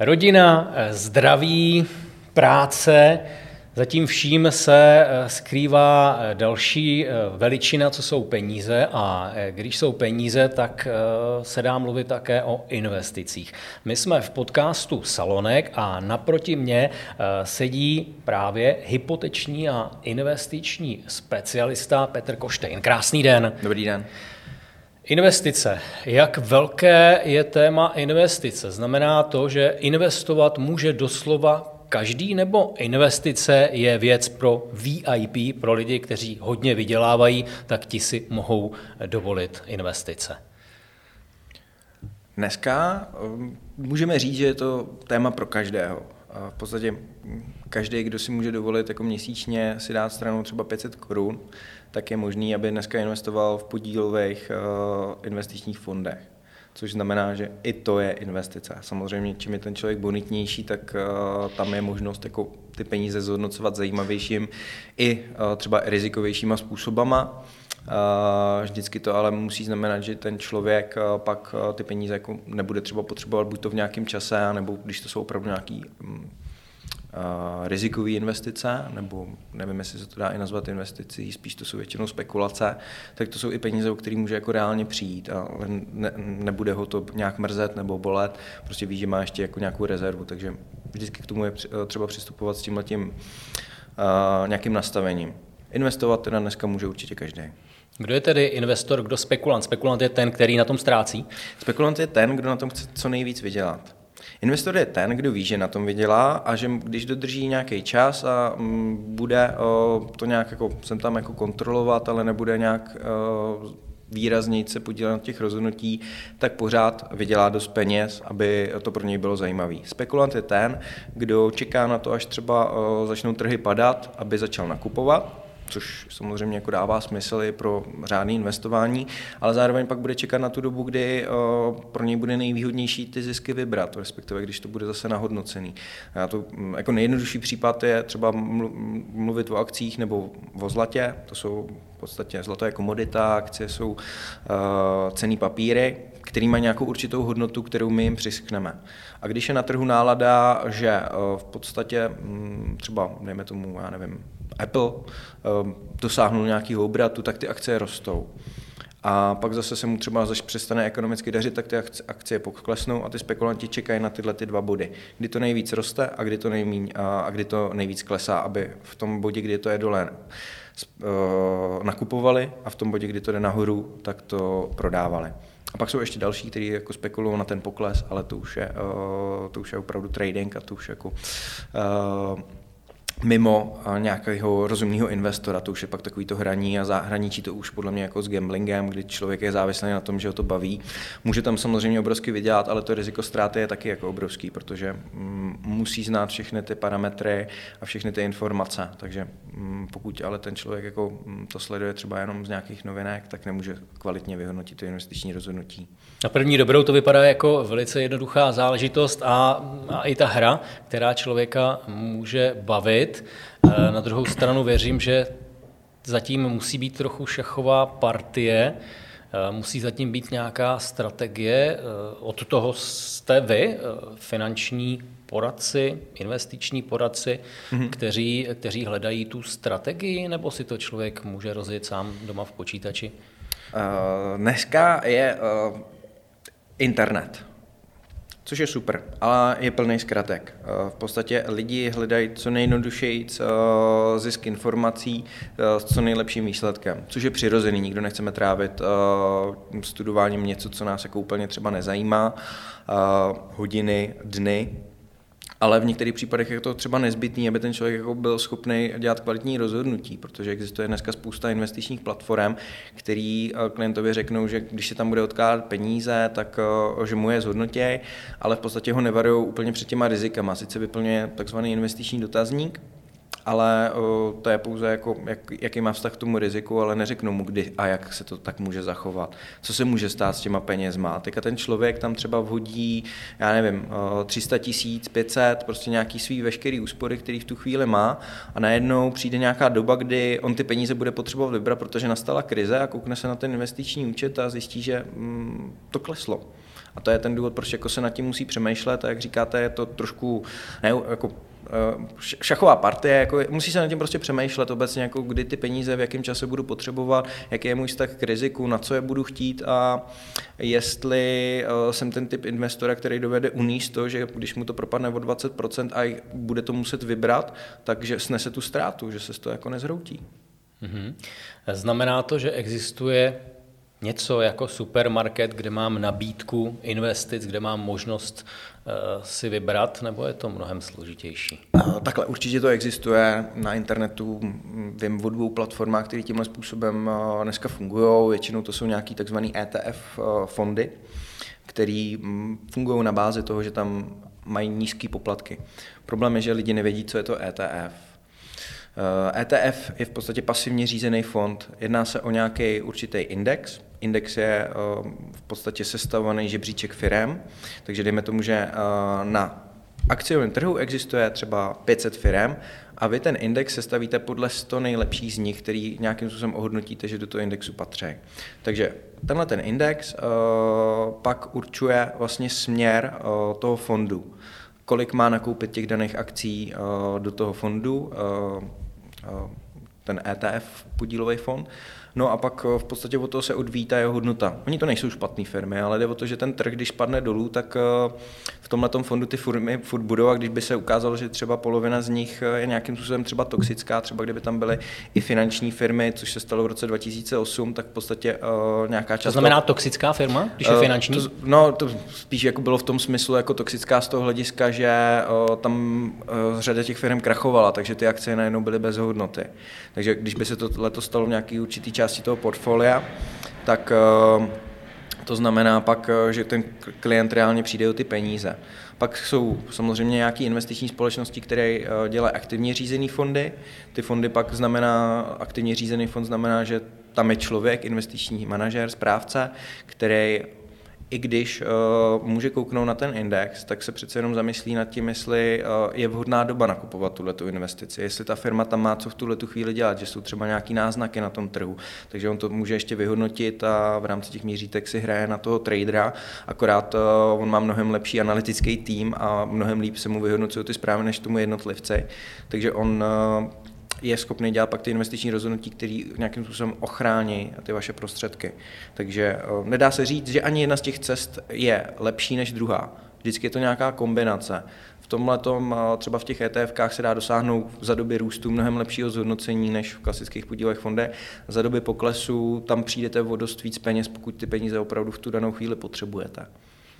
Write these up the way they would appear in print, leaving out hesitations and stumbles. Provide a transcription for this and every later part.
Rodina, zdraví, práce, zatím vším se skrývá další veličina, co jsou peníze, a když jsou peníze, tak se dá mluvit také o investicích. My jsme v podcastu Salonek a naproti mně sedí právě hypoteční a investiční specialista Petr Koštejn. Krásný den. Dobrý den. Investice. Jak velké je téma investice? Znamená to, že investovat může doslova každý, nebo investice je věc pro VIP, pro lidi, kteří hodně vydělávají, tak ti si mohou dovolit investice? Dneska můžeme říct, že je to téma pro každého. V podstatě každý, kdo si může dovolit jako měsíčně si dát stranou třeba 500 korun, tak je možný, aby dneska investoval v podílových investičních fondech. Což znamená, že i to je investice. Samozřejmě, čím je ten člověk bonitnější, tak tam je možnost jako ty peníze zhodnocovat zajímavějším i třeba rizikovějšíma způsobama. Vždycky to ale musí znamenat, že ten člověk pak ty peníze jako nebude třeba potřebovat buď to v nějakém čase, nebo když to jsou opravdu nějaké rizikové investice, nebo nevím, jestli se to dá i nazvat investicí, spíš to jsou většinou spekulace, tak to jsou i peníze, o který může jako reálně přijít a nebude ho to nějak mrzet nebo bolet, prostě ví, že má ještě jako nějakou rezervu, takže vždycky k tomu je třeba přistupovat s tímhletím nějakým nastavením. Investovat teda dneska může určitě každý. Kdo je tedy investor, kdo spekulant? Spekulant je ten, který na tom ztrácí? Spekulant je ten, kdo na tom chce co nejvíc vydělat. Investor je ten, kdo ví, že na tom vydělá a že když dodrží nějaký čas a bude to nějak jako sem tam jako kontrolovat, ale nebude nějak výrazněji se podílet na těch rozhodnutí, tak pořád vydělá dost peněz, aby to pro něj bylo zajímavé. Spekulant je ten, kdo čeká na to, až třeba začnou trhy padat, aby začal nakupovat, což samozřejmě jako dává smysl i pro řádné investování, ale zároveň pak bude čekat na tu dobu, kdy pro něj bude nejvýhodnější ty zisky vybrat, respektive když to bude zase nahodnocený. A to jako nejjednodušší případ je třeba mluvit o akcích nebo o zlatě, to jsou v podstatě zlato je komodita, akcie jsou cenné papíry, který má nějakou určitou hodnotu, kterou my jim přiskneme. A když je na trhu nálada, že v podstatě třeba, dejme tomu, já nevím, Apple dosáhnul nějakého obratu, tak ty akcie rostou. A pak zase se mu třeba přestane ekonomicky dařit, tak ty akcie poklesnou a ty spekulanti čekají na tyhle ty dva body. Kdy to nejvíc roste a kdy to nejmíň a kdy to nejvíc klesá, aby v tom bodě, kdy to je dole, nakupovali a v tom bodě, kdy to jde nahoru, tak to prodávali. A pak jsou ještě další, kteří jako spekulují na ten pokles, ale to už je opravdu trading a to už je jako mimo nějakého rozumného investora, to už je pak takový to hraní a zahraničí to už podle mě jako s gamblingem, kdy člověk je závislý na tom, že ho to baví. Může tam samozřejmě obrovsky vydělat, ale to riziko ztráty je taky jako obrovský, protože musí znát všechny ty parametry a všechny ty informace, takže pokud ale ten člověk jako to sleduje třeba jenom z nějakých novinek, tak nemůže kvalitně vyhodnotit to investiční rozhodnutí. Na první dobrou to vypadá jako velice jednoduchá záležitost a i ta hra, která člověka může bavit. Na druhou stranu věřím, že zatím musí být trochu šachová partie, musí zatím být nějaká strategie. Od toho jste vy, finanční poradci, investiční poradci, kteří hledají tu strategii, nebo si to člověk může rozjet sám doma v počítači? Dneska je internet. Což je super, ale je plný zkratek. V podstatě lidi hledají co nejjednodušeji zisk informací s co nejlepším výsledkem, což je přirozený. Nikdo nechceme trávit studováním něco, co nás jako úplně třeba nezajímá, hodiny, dny. Ale v některých případech je to třeba nezbytný, aby ten člověk jako byl schopný dělat kvalitní rozhodnutí, protože existuje dneska spousta investičních platform, který klientovi řeknou, že když se tam bude odkládat peníze, tak že mu je zhodnotěj, ale v podstatě ho nevarují úplně před těma rizikama. Sice vyplňuje takzvaný investiční dotazník, ale to je pouze jako, jaký má vztah k tomu riziku, ale neřeknu mu kdy a jak se to tak může zachovat. Co se může stát s těma penězma. Teďka ten člověk tam třeba vhodí, já nevím, 300 000, 500, prostě nějaký svý veškerý úspory, který v tu chvíli má a najednou přijde nějaká doba, kdy on ty peníze bude potřebovat vybrat, protože nastala krize a koukne se na ten investiční účet a zjistí, že to kleslo. A to je ten důvod, proč jako se nad tím musí přemýšlet. A jak říkáte, je to trošku ne, jako šachová partie, jako musí se nad tím prostě přemýšlet obecně, jako kdy ty peníze, v jakém čase budu potřebovat, jaký je můj vztah k riziku, na co je budu chtít a jestli jsem ten typ investora, který dovede uníst to, že když mu to propadne o 20% a bude to muset vybrat, takže snese tu ztrátu, že se z toho jako nezhroutí. Mhm. Znamená to, že existuje něco jako supermarket, kde mám nabídku investic, kde mám možnost si vybrat, nebo je to mnohem složitější? Takhle určitě to existuje. Na internetu vím o 2 platformách, které tímhle způsobem dneska fungují. Většinou to jsou nějaké tzv. ETF fondy, které fungují na bázi toho, že tam mají nízké poplatky. Problém je, že lidi nevědí, co je to ETF. ETF je v podstatě pasivně řízený fond, jedná se o nějaký určitý index. Index je v podstatě sestavovaný žebříček firem, takže dejme tomu, že na akciovém trhu existuje třeba 500 firem a vy ten index sestavíte podle 100 nejlepších z nich, který nějakým způsobem ohodnotíte, že do toho indexu patří. Takže tenhle ten index pak určuje vlastně směr toho fondu, kolik má nakoupit těch daných akcí do toho fondu, ten ETF, podílový fond, no a pak v podstatě od toho se odvíjí ta jeho hodnota. Oni to nejsou špatné firmy, ale jde o to, že ten trh, když padne dolů, tak v tomhletom fondu ty firmy furt budou a když by se ukázalo, že třeba polovina z nich je nějakým způsobem třeba toxická, třeba kdyby tam byly i finanční firmy, což se stalo v roce 2008, tak v podstatě nějaká část... To znamená toxická firma, když je finanční? To spíš jako bylo v tom smyslu jako toxická z toho hlediska, že tam řada těch firm krachovala, takže ty akcie najednou byly bez hodnoty. Takže když by se to letos stalo v nějaký určitý části toho portfolia, tak to znamená pak, že ten klient reálně přijde o ty peníze. Pak jsou samozřejmě nějaké investiční společnosti, které dělají aktivně řízené fondy. Ty fondy pak znamená, aktivně řízený fond znamená, že tam je člověk, investiční manažer, správce, který i když může kouknout na ten index, tak se přece jenom zamyslí nad tím, jestli je vhodná doba nakupovat tuhletu investici, jestli ta firma tam má co v tuhletu chvíli dělat, že jsou třeba nějaký náznaky na tom trhu, takže on to může ještě vyhodnotit a v rámci těch měřítek si hraje na toho tradera, akorát on má mnohem lepší analytický tým a mnohem líp se mu vyhodnocují ty zprávy než tomu jednotlivci, takže on je schopný dělat pak ty investiční rozhodnutí, které nějakým způsobem ochrání ty vaše prostředky. Takže nedá se říct, že ani jedna z těch cest je lepší než druhá. Vždycky je to nějaká kombinace. V tomhletom třeba v těch ETFkách se dá dosáhnout za doby růstu mnohem lepšího zhodnocení než v klasických podílových fondech. Za doby poklesu tam přijdete o dost víc peněz, pokud ty peníze opravdu v tu danou chvíli potřebujete.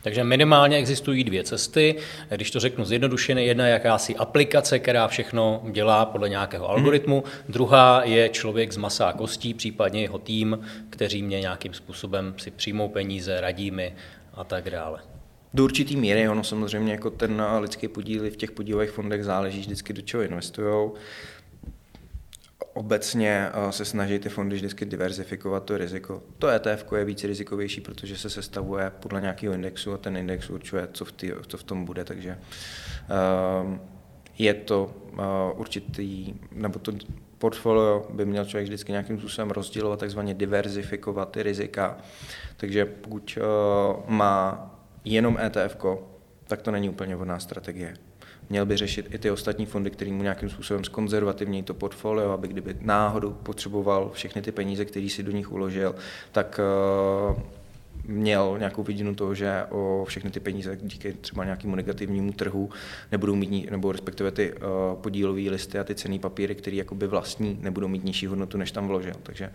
Takže minimálně existují 2 cesty, když to řeknu zjednodušeně, jedna je jakási aplikace, která všechno dělá podle nějakého algoritmu, druhá je člověk z masa a kostí, případně jeho tým, kteří mě nějakým způsobem si přijmou peníze, radí mi a tak dále. Do určitý míry, ono samozřejmě jako ten lidský podíl v těch podílových fondech záleží vždycky, do čeho investujou. Obecně se snaží ty fondy vždycky diverzifikovat to riziko. To ETF je víc rizikovější, protože se sestavuje podle nějakého indexu a ten index určuje, co v tom bude, takže je to určitý, nebo to portfolio by měl člověk vždycky nějakým způsobem rozdělovat, takzvaně diverzifikovat ty rizika, takže pokud má jenom ETF, tak to není úplně vhodná strategie. Měl by řešit i ty ostatní fondy, který mu nějakým způsobem zkonzervativnějí to portfolio, aby kdyby náhodou potřeboval všechny ty peníze, které si do nich uložil, tak měl nějakou vidinu toho, že o všechny ty peníze díky třeba nějakému negativnímu trhu nebudou mít, nebo respektive ty podílové listy a ty cenné papíry, které jakoby vlastní, nebudou mít nižší hodnotu, než tam vložil. Takže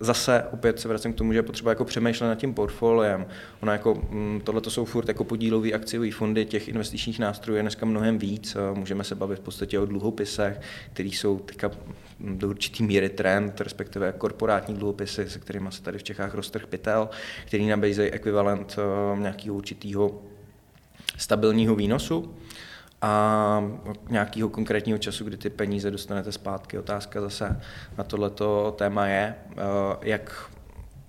zase opět se vracím k tomu, že je potřeba jako přemýšlet nad tím portfoliem. Ona jako, tohleto jsou furt jako podílové akciové fondy, těch investičních nástrojů je dneska mnohem víc. Můžeme se bavit v podstatě o dluhopisech, které jsou teďka do určitý míry trend, respektive korporátní dluhopisy, se kterými se tady v Čechách roztrhl pytel, který nabízejí ekvivalent nějakého určitého stabilního výnosu a nějakého konkrétního času, kdy ty peníze dostanete zpátky. Otázka zase na tohleto téma je, jak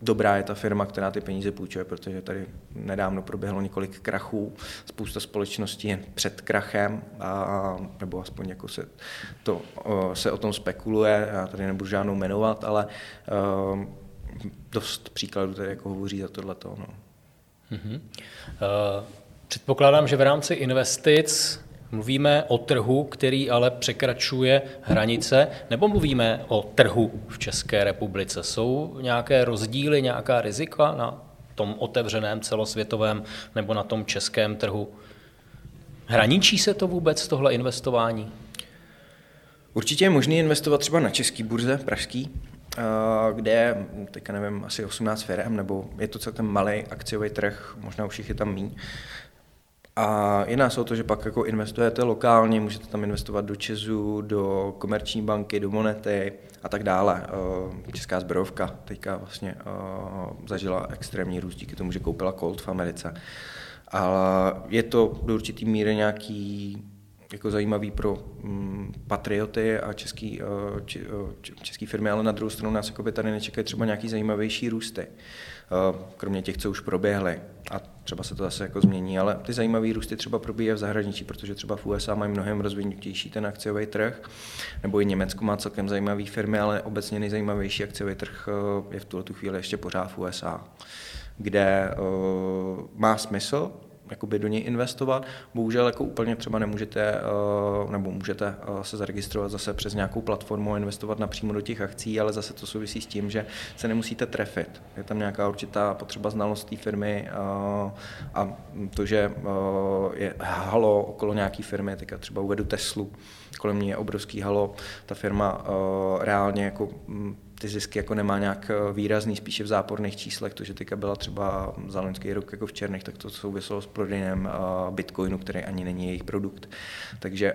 dobrá je ta firma, která ty peníze půjčuje, protože tady nedávno proběhlo několik krachů, spousta společností je před krachem, nebo aspoň jako se o tom spekuluje, já tady nebudu žádnou jmenovat, ale dost příkladů tady jako hovoří za tohleto. No. Předpokládám, že v rámci investic mluvíme o trhu, který ale překračuje hranice, nebo mluvíme o trhu v České republice? Jsou nějaké rozdíly, nějaká rizika na tom otevřeném celosvětovém nebo na tom českém trhu? Hraničí se to vůbec, tohle investování? Určitě je možné investovat třeba na český burze, pražský, kde, teďka nevím, asi 18 firem, nebo je to celkem malý akciový trh, možná už jich je tam míň. A jedná se o to, že pak jako investujete lokálně, můžete tam investovat do ČEZu, do Komerční banky, do Monety a tak dále. Česká zbrojovka teďka vlastně zažila extrémní růst díky tomu, že koupila Colt v Americe. Ale je to do určitý míry nějaký jako zajímavý pro patrioty a český firmy, ale na druhou stranu nás jako by tady nečekají třeba nějaký zajímavější růsty, kromě těch, co už proběhly. A třeba se to zase jako změní, ale ty zajímavé růsty třeba probíhají v zahraničí, protože třeba v USA mají mnohem rozvinutější ten akciový trh, nebo i Německo má celkem zajímavé firmy, ale obecně nejzajímavější akciový trh je v tuhle chvíli ještě pořád v USA, kde má smysl jakoby do něj investovat. Bohužel jako úplně třeba nemůžete, nebo můžete se zaregistrovat zase přes nějakou platformu a investovat napřímo do těch akcí, ale zase to souvisí s tím, že se nemusíte trefit. Je tam nějaká určitá potřeba znalost té firmy a to, že je halo okolo nějaké firmy, tak já třeba uvedu Teslu, kolem ní je obrovský halo, ta firma reálně jako ty zisky jako nemá nějak výrazný, spíše v záporných číslech, to, že teďka byla třeba za loňský rok jako v černých, tak to souviselo s prodejem bitcoinu, který ani není jejich produkt. Takže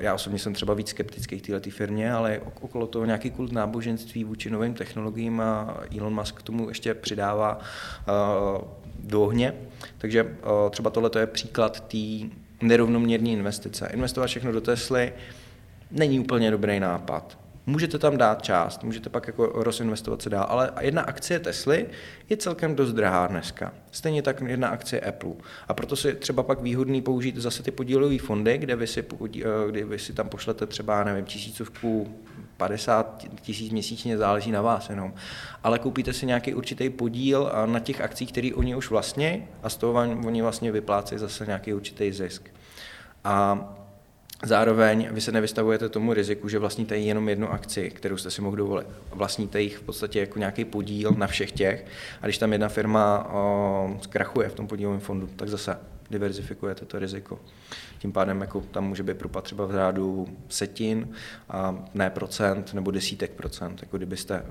já osobně jsem třeba víc skeptický k této firmě, ale okolo toho nějaký kult náboženství vůči novým technologiím a Elon Musk k tomu ještě přidává do ohně. Takže třeba tohle je příklad té nerovnoměrné investice. Investovat všechno do Tesly není úplně dobrý nápad. Můžete tam dát část, můžete pak jako rozinvestovat se dál, ale jedna akcie Tesly je celkem dost drahá dneska. Stejně tak jedna akcie Apple. A proto si třeba pak výhodný použít zase ty podílové fondy, kde vy si tam pošlete třeba, nevím, 1000, 50 000 měsíčně, záleží na vás jenom. Ale koupíte si nějaký určitý podíl na těch akcích, které oni už vlastní, a z toho oni vlastně vyplácejí zase nějaký určitý zisk. A zároveň vy se nevystavujete tomu riziku, že vlastníte jenom jednu akci, kterou jste si mohli dovolit. Vlastníte jich v podstatě jako nějaký podíl na všech těch, a když tam jedna firma zkrachuje v tom podílovém fondu, tak zase diverzifikujete to riziko. Tím pádem jako tam může být propad třeba v řádu setin, a ne procent nebo desítek procent, jako kdybyste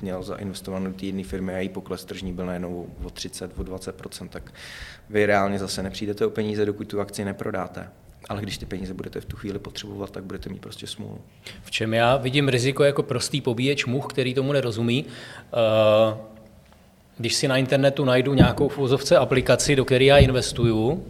měl zainvestovanou do té jedné firmy a její pokles tržní byl najednou o 30, o 20%, tak vy reálně zase nepřijdete o peníze, dokud tu akci neprodáte. Ale když ty peníze budete v tu chvíli potřebovat, tak budete mít prostě smůlu. V čem já vidím riziko jako prostý pobíječ much, který tomu nerozumí. Když si na internetu najdu nějakou v uvozovce aplikaci, do které já investuju,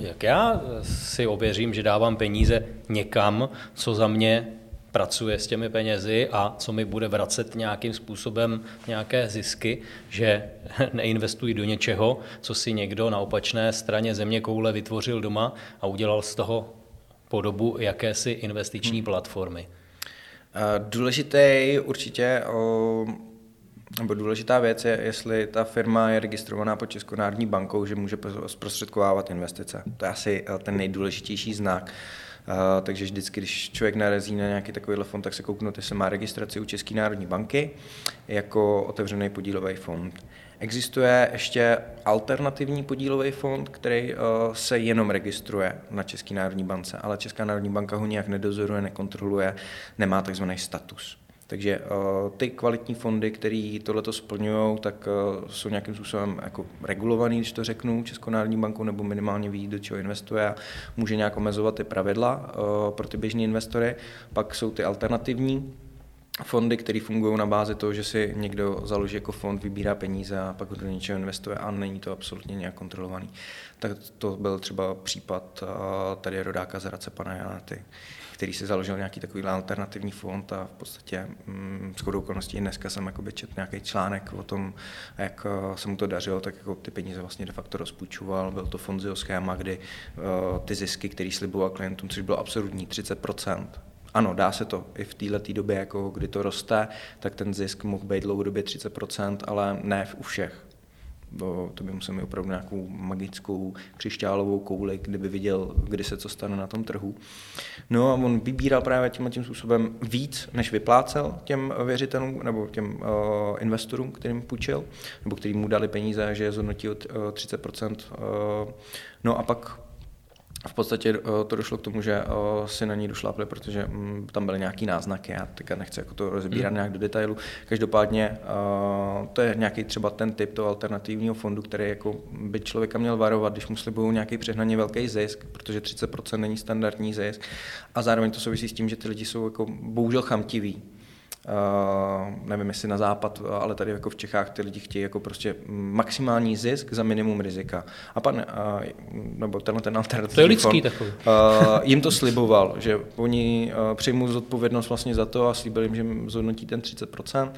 jak já si ověřím, že dávám peníze někam, co za mě pracuje s těmi penězi a co mi bude vracet nějakým způsobem nějaké zisky, že neinvestuji do něčeho, co si někdo na opačné straně země koule vytvořil doma a udělal z toho podobu jakési investiční platformy. Důležité určitě... Nebo důležitá věc je, jestli ta firma je registrovaná pod Českou národní bankou, že může zprostředkovávat investice. To je asi ten nejdůležitější znak. Takže vždycky, když člověk narazí na nějaký takovýhle fond, tak se kouknout, jestli má registraci u České národní banky jako otevřený podílový fond. Existuje ještě alternativní podílový fond, který se jenom registruje na České národní bance, ale Česká národní banka ho nijak nedozoruje, nekontroluje, nemá takzvaný status. Takže ty kvalitní fondy, které tohleto splňují, tak jsou nějakým způsobem jako regulovaný, když to řeknu, Českou národní bankou, nebo minimálně ví, do čeho investuje a může nějak omezovat ty pravidla pro ty běžní investory. Pak jsou ty alternativní fondy, které fungují na bázi toho, že si někdo založí jako fond, vybírá peníze a pak do něčeho investuje a není to absolutně nějak kontrolovaný. Tak to byl třeba případ tady rodáka z Hradce pana Janáty, který si založil nějaký takový alternativní fond a v podstatě shodou okolností dneska jsem jako četl nějaký článek o tom, jak se mu to dařilo, tak jako ty peníze vlastně de facto rozpůjčoval. Byl to fond z jeho schéma, kdy ty zisky, který sliboval klientům, což bylo absurdní 30%. Ano, dá se to i v této době, jako kdy to roste, tak ten zisk mohl být dlouhodobě 30%, ale ne u všech. to by musel mít opravdu nějakou magickou křišťálovou kouli, kdyby viděl, kdy se co stane na tom trhu. No a on vybíral právě tím způsobem víc, než vyplácel těm věřitelům nebo těm investorům, kterým půjčil, nebo kterým mu dali peníze, že je zhodnotil 30%. No a pak v podstatě to došlo k tomu, že si na ní došlápli, protože tam byly nějaký náznaky, já teďka nechci jako to rozbírat nějak do detailu. Každopádně to je nějaký třeba ten typ toho alternativního fondu, který jako by člověka měl varovat, když mu slibují nějaký přehnaně velký zisk, protože 30% není standardní zisk a zároveň to souvisí s tím, že ty lidi jsou jako bohužel chamtiví. Nevím, jestli na západ, ale tady jako v Čechách ty lidi chtějí jako prostě maximální zisk za minimum rizika. A pan, nebo tenhle ten alternativní to je lidský fond, takový. Jim to sliboval, že oni přijmou zodpovědnost vlastně za to a slíbil jim, že zhodnotí ten 30%.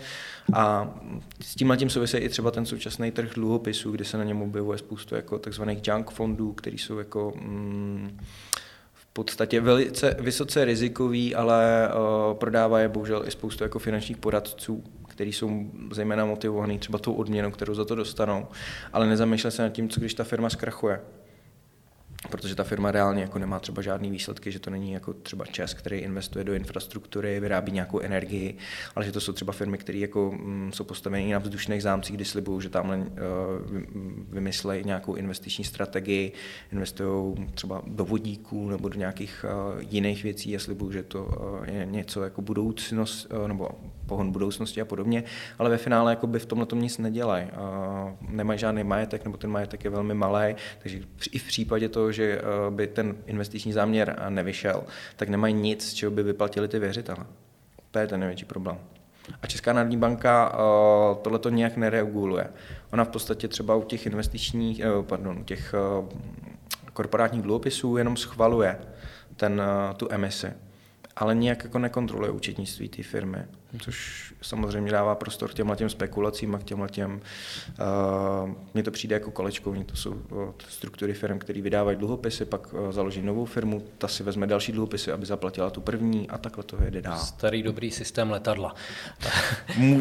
A s tímhletím souvisí i třeba ten současný trh dluhopisů, kde se na něm objevuje spoustu jako takzvaných junk fondů, který jsou jako... v podstatě velice vysoce rizikový, ale prodává je bohužel i spoustu jako finančních poradců, který jsou zejména motivovaný třeba tou odměnou, kterou za to dostanou, ale nezamýšlí se nad tím, co když ta firma zkrachuje. Protože ta firma reálně jako nemá třeba žádný výsledky, že to není jako třeba Čes, který investuje do infrastruktury, vyrábí nějakou energii, ale že to jsou třeba firmy, které jako jsou postaveny na vzdušných zámcích, kdy slibují, že tamhle vymyslejí nějakou investiční strategii, investují třeba do vodíků nebo do nějakých jiných věcí a slibují, že to je něco jako budoucnost nebo pohon budoucnosti a podobně, ale ve finále jako by v tomhle tom nic nedělají. Nemají žádný majetek nebo ten majetek je velmi malý, takže i v případě toho, že by ten investiční záměr nevyšel, tak nemají nic, z čeho by vyplatili ty věřitele. To je ten největší problém. A Česká národní banka tohleto nějak nereguluje. Ona v podstatě třeba u těch investičních, u těch korporátních dluhopisů jenom schvaluje tu emisi, ale nějak jako nekontroluje účetnictví té firmy, což samozřejmě dává prostor k těmhletěm spekulacím a k těmhletěm. Mně to přijde jako kolečkovní, to jsou struktury firm, které vydávají dluhopisy, pak založí novou firmu, ta si vezme další dluhopisy, aby zaplatila tu první a takhle to jede dál. Starý dobrý systém letadla.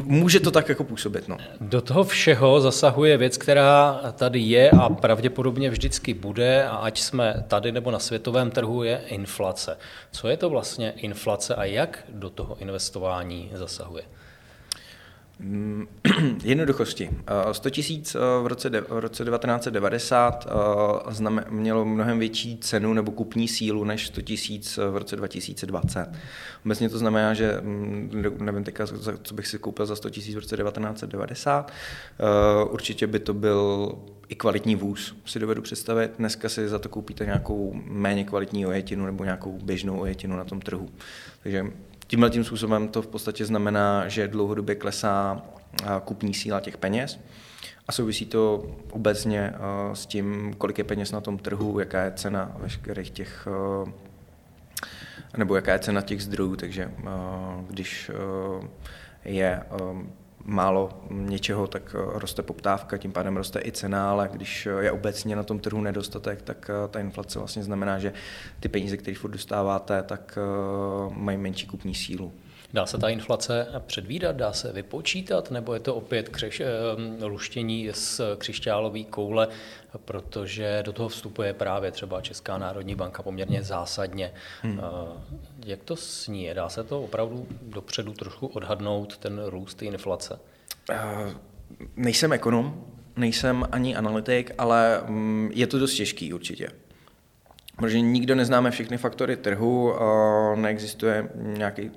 Může to tak jako působit, no. Do toho všeho zasahuje věc, která tady je a pravděpodobně vždycky bude, a ať jsme tady nebo na světovém trhu, je inflace. Co je to vlastně inflace a jak do toho investování zasahuje? Jednoduchosti. 100 tisíc v roce 1990 mělo mnohem větší cenu nebo kupní sílu než 100 tisíc v roce 2020. Obecně to znamená, že nevím teďka, co bych si koupil za 100 tisíc v roce 1990. Určitě by to byl i kvalitní vůz, si dovedu představit. Dneska si za to koupíte nějakou méně kvalitní ojetinu nebo nějakou běžnou ojetinu na tom trhu. Takže tímhletím způsobem to v podstatě znamená, že dlouhodobě klesá kupní síla těch peněz a souvisí to obecně s tím, kolik je peněz na tom trhu, jaká je cena veškerých těch, nebo jaká je cena těch zdrojů, takže když je málo něčeho, tak roste poptávka, tím pádem roste i cena, ale když je obecně na tom trhu nedostatek, tak ta inflace vlastně znamená, že ty peníze, které furt dostáváte, tak mají menší kupní sílu. Dá se ta inflace předvídat, dá se vypočítat, nebo je to opět luštění z křišťálové koule, protože do toho vstupuje právě třeba Česká národní banka poměrně zásadně. Jak to s ní je? Dá se to opravdu dopředu trošku odhadnout, ten růst inflace? Nejsem ekonom, nejsem ani analytik, ale je to dost těžký určitě. Protože nikdo neznáme všechny faktory trhu, neexistuje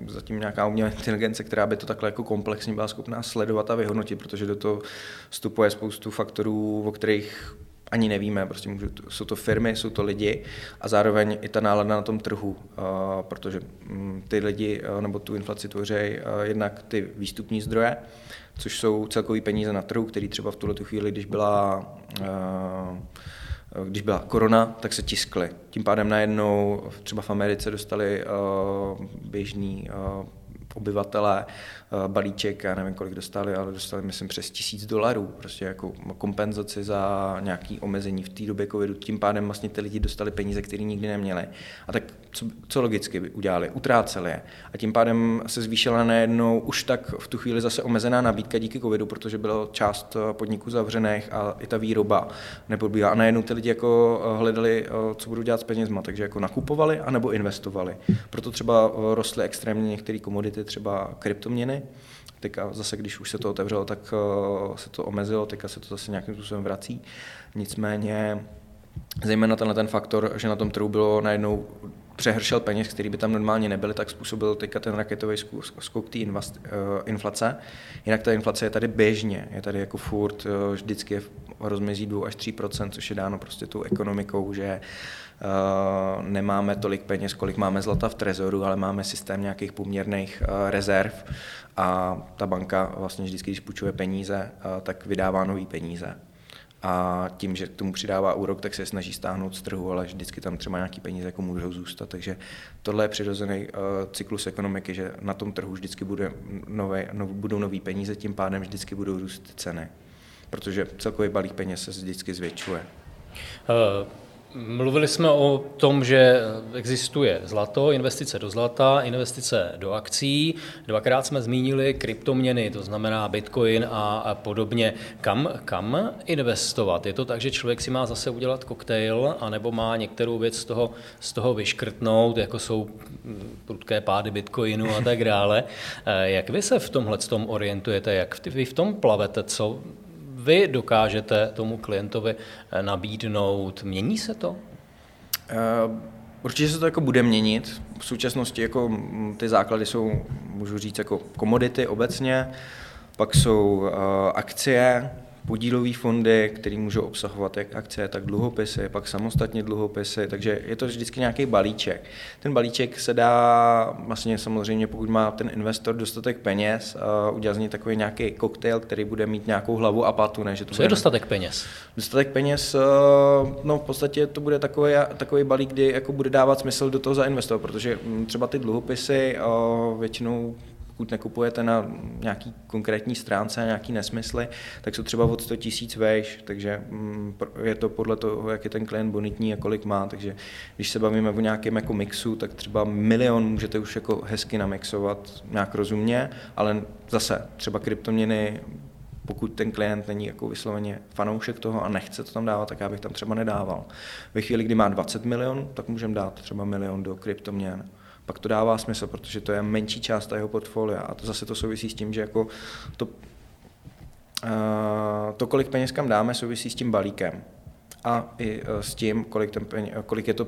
zatím nějaká umělá inteligence, která by to takhle jako komplexně byla schopná sledovat a vyhodnotit, protože do toho vstupuje spoustu faktorů, o kterých ani nevíme. Prostě jsou to firmy, jsou to lidi a zároveň i ta nálada na tom trhu, protože ty lidi nebo tu inflaci tvoří jednak ty výstupní zdroje, což jsou celkový peníze na trhu, který třeba v tuhletu chvíli, když byla korona, tak se tiskly. Tím pádem najednou třeba v Americe dostali běžní obyvatelé balíček, já nevím, kolik dostali, ale dostali, myslím, přes $1,000, prostě jako kompenzaci za nějaké omezení v té době covidu. Tím pádem vlastně ty lidi dostali peníze, které nikdy neměli. A tak co logicky by udělali? Utráceli je. A tím pádem se zvýšila najednou už tak v tu chvíli zase omezená nabídka díky covidu, protože byla část podniků zavřených a i ta výroba neprobíhá. A najednou ty lidi jako hledali, co budou dělat s penězma, takže jako nakupovali anebo investovali. Proto třeba rostly extrémně některé komodity, třeba kryptoměny. Teďka zase, když už se to otevřelo, tak se to omezilo, teďka se to zase nějakým způsobem vrací. Nicméně zejména ten faktor, že na tom trhu bylo najednou přehršel peněz, který by tam normálně nebyly, tak způsobil teďka ten raketový skok té inflace. Jinak ta inflace je tady běžně, je tady jako furt, vždycky je v rozmezí 2-3%, což je dáno prostě tou ekonomikou, že nemáme tolik peněz, kolik máme zlata v trezoru, ale máme systém nějakých poměrných rezerv a ta banka vlastně vždycky, když půjčuje peníze, tak vydává nový peníze. A tím, že k tomu přidává úrok, tak se snaží stáhnout z trhu, ale vždycky tam třeba nějaký peníze jako můžou zůstat. Takže tohle je přirozený cyklus ekonomiky, že na tom trhu vždycky budou nový peníze, tím pádem vždycky budou růst ceny, protože celkový balík peněz se vždycky zvětšuje. Mluvili jsme o tom, že existuje zlato, investice do zlata, investice do akcií. Dvakrát jsme zmínili kryptoměny, to znamená bitcoin a podobně. Kam investovat? Je to tak, že člověk si má zase udělat koktejl, anebo má některou věc z toho vyškrtnout, jako jsou prudké pády bitcoinu a tak dále. Jak vy se v tomhletom orientujete? Jak vy v tom plavete? Co vy dokážete tomu klientovi nabídnout? Mění se to? Určitě se to jako bude měnit. V současnosti jako ty základy jsou, můžu říct, jako komodity obecně, pak jsou akcie, podílové fondy, které můžou obsahovat jak akcie, tak dluhopisy, pak samostatně dluhopisy, takže je to vždycky nějaký balíček. Ten balíček se dá vlastně samozřejmě, pokud má ten investor dostatek peněz, udělat z něj takový nějaký koktejl, který bude mít nějakou hlavu a patu. Ne, že to co bude... je dostatek peněz? Dostatek peněz, no v podstatě to bude takový balík, kdy jako bude dávat smysl do toho zainvestovat, protože třeba ty dluhopisy většinou, pokud nekupujete na nějaký konkrétní stránce a nějaký nesmysly, tak jsou třeba od 100 000 vejš, takže je to podle toho, jak je ten klient bonitní a kolik má, takže když se bavíme o nějakém jako mixu, tak třeba 1 000 000 můžete už jako hezky namixovat nějak rozumně, ale zase třeba kryptoměny, pokud ten klient není jako vysloveně fanoušek toho a nechce to tam dávat, tak já bych tam třeba nedával. Ve chvíli, kdy má 20 000 000, tak můžeme dát třeba 1 000 000 do kryptoměn. Pak to dává smysl, protože to je menší část jeho portfolia a to zase to souvisí s tím, že jako to kolik peněz kam dáme, souvisí s tím balíkem a i s tím, kolik je to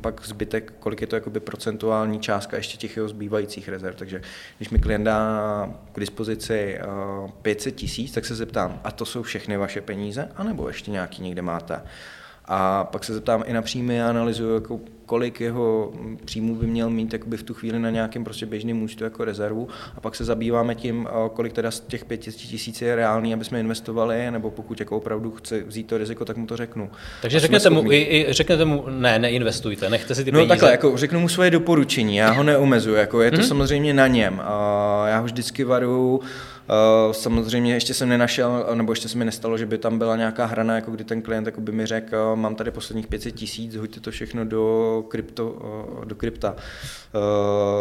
pak zbytek, kolik je to jakoby procentuální částka ještě těch jeho zbývajících rezerv. Takže když mi klient dá k dispozici 500 000, tak se zeptám, a to jsou všechny vaše peníze, anebo ještě nějaký někde máte? A pak se zeptám i na příjmy a analyzuju, jako kolik jeho příjmů by měl mít v tu chvíli na nějakém prostě běžném účtu jako rezervu. A pak se zabýváme tím, kolik teda z těch 5 000 je reálný, aby jsme investovali, nebo pokud jako opravdu chce vzít to riziko, tak mu to řeknu. Takže řeknete mu, ne, neinvestujte, nechte si ty peníze. No takhle, jako řeknu mu svoje doporučení, já ho neomezuji, jako je to samozřejmě na něm. Já ho vždycky varuju. Samozřejmě ještě jsem nenašel, nebo ještě se mi nestalo, že by tam byla nějaká hrana, jako kdy ten klient jako by mi řekl, mám tady posledních 500 000, hoďte to všechno do krypta.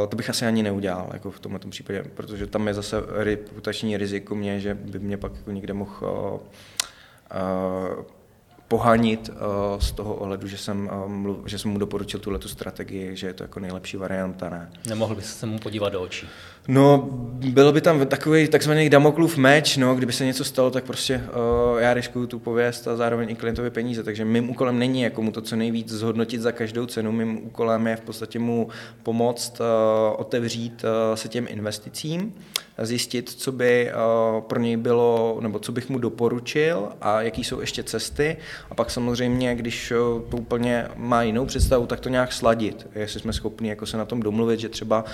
To bych asi ani neudělal jako v tomto případě, protože tam je zase reputační riziko mě, že by mě pak jako někde mohl pohanit z toho ohledu, že jsem mu doporučil tuhletu strategii, že je to jako nejlepší varianta, ne. Nemohl bys se mu podívat do očí? No, bylo by tam takový takzvaný Damoklův meč, no, kdyby se něco stalo, tak prostě já riskuju tu pověst a zároveň i klientovi peníze, takže mým úkolem není jako mu to co nejvíc zhodnotit za každou cenu, mým úkolem je v podstatě mu pomoct otevřít se těm investicím, zjistit, co by pro něj bylo, nebo co bych mu doporučil a jaký jsou ještě cesty. A pak samozřejmě, když to úplně má jinou představu, tak to nějak sladit. Jestli jsme schopni jako se na tom domluvit, že třeba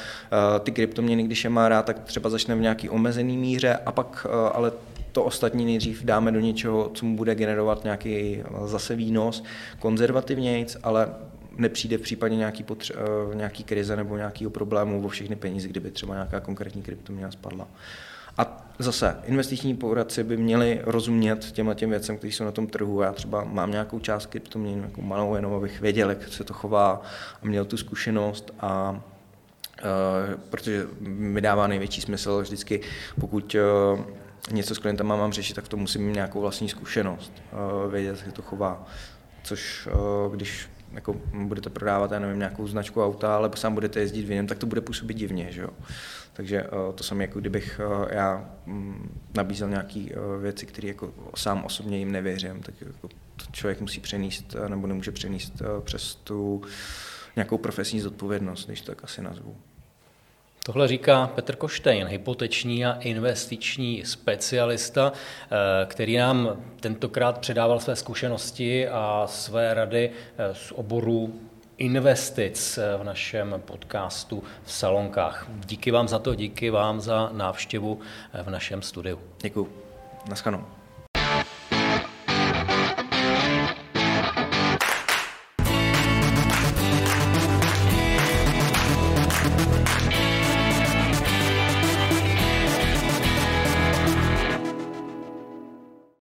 ty kryptoměny, když je má rád, tak třeba začne v nějaký omezený míře a pak ale to ostatní nejdřív dáme do něčeho, co mu bude generovat nějaký zase výnos konzervativnějc, ale nepřijde v případě nějaký krize nebo nějakého problému o všechny peníze, kdyby třeba nějaká konkrétní kryptoměna spadla. A zase, investiční poradci by měli rozumět těm věcem, které jsou na tom trhu. Já třeba mám nějakou část kryptoměn, nějakou malou, jenom abych věděl, jak se to chová a měl tu zkušenost a protože mi dává největší smysl vždycky, pokud něco s klientem mám řešit, tak to musím mít nějakou vlastní zkušenost, vědět, jak to chová, což když jako budete prodávat, já nevím, nějakou značku auta, ale sám budete jezdit v jiném, tak to bude působit divně, že jo. Takže to samé, jako kdybych já nabízel nějaké věci, které jako sám osobně jim nevěřím, tak jako člověk musí přenést nebo nemůže přenést přes tu nějakou profesní zodpovědnost, když tak asi nazvu. Tohle říká Petr Koštejn, hypoteční a investiční specialista, který nám tentokrát předával své zkušenosti a své rady z oboru investic v našem podcastu v Salonkách. Díky vám za to, díky vám za návštěvu v našem studiu. Děkuju. Naschledanou.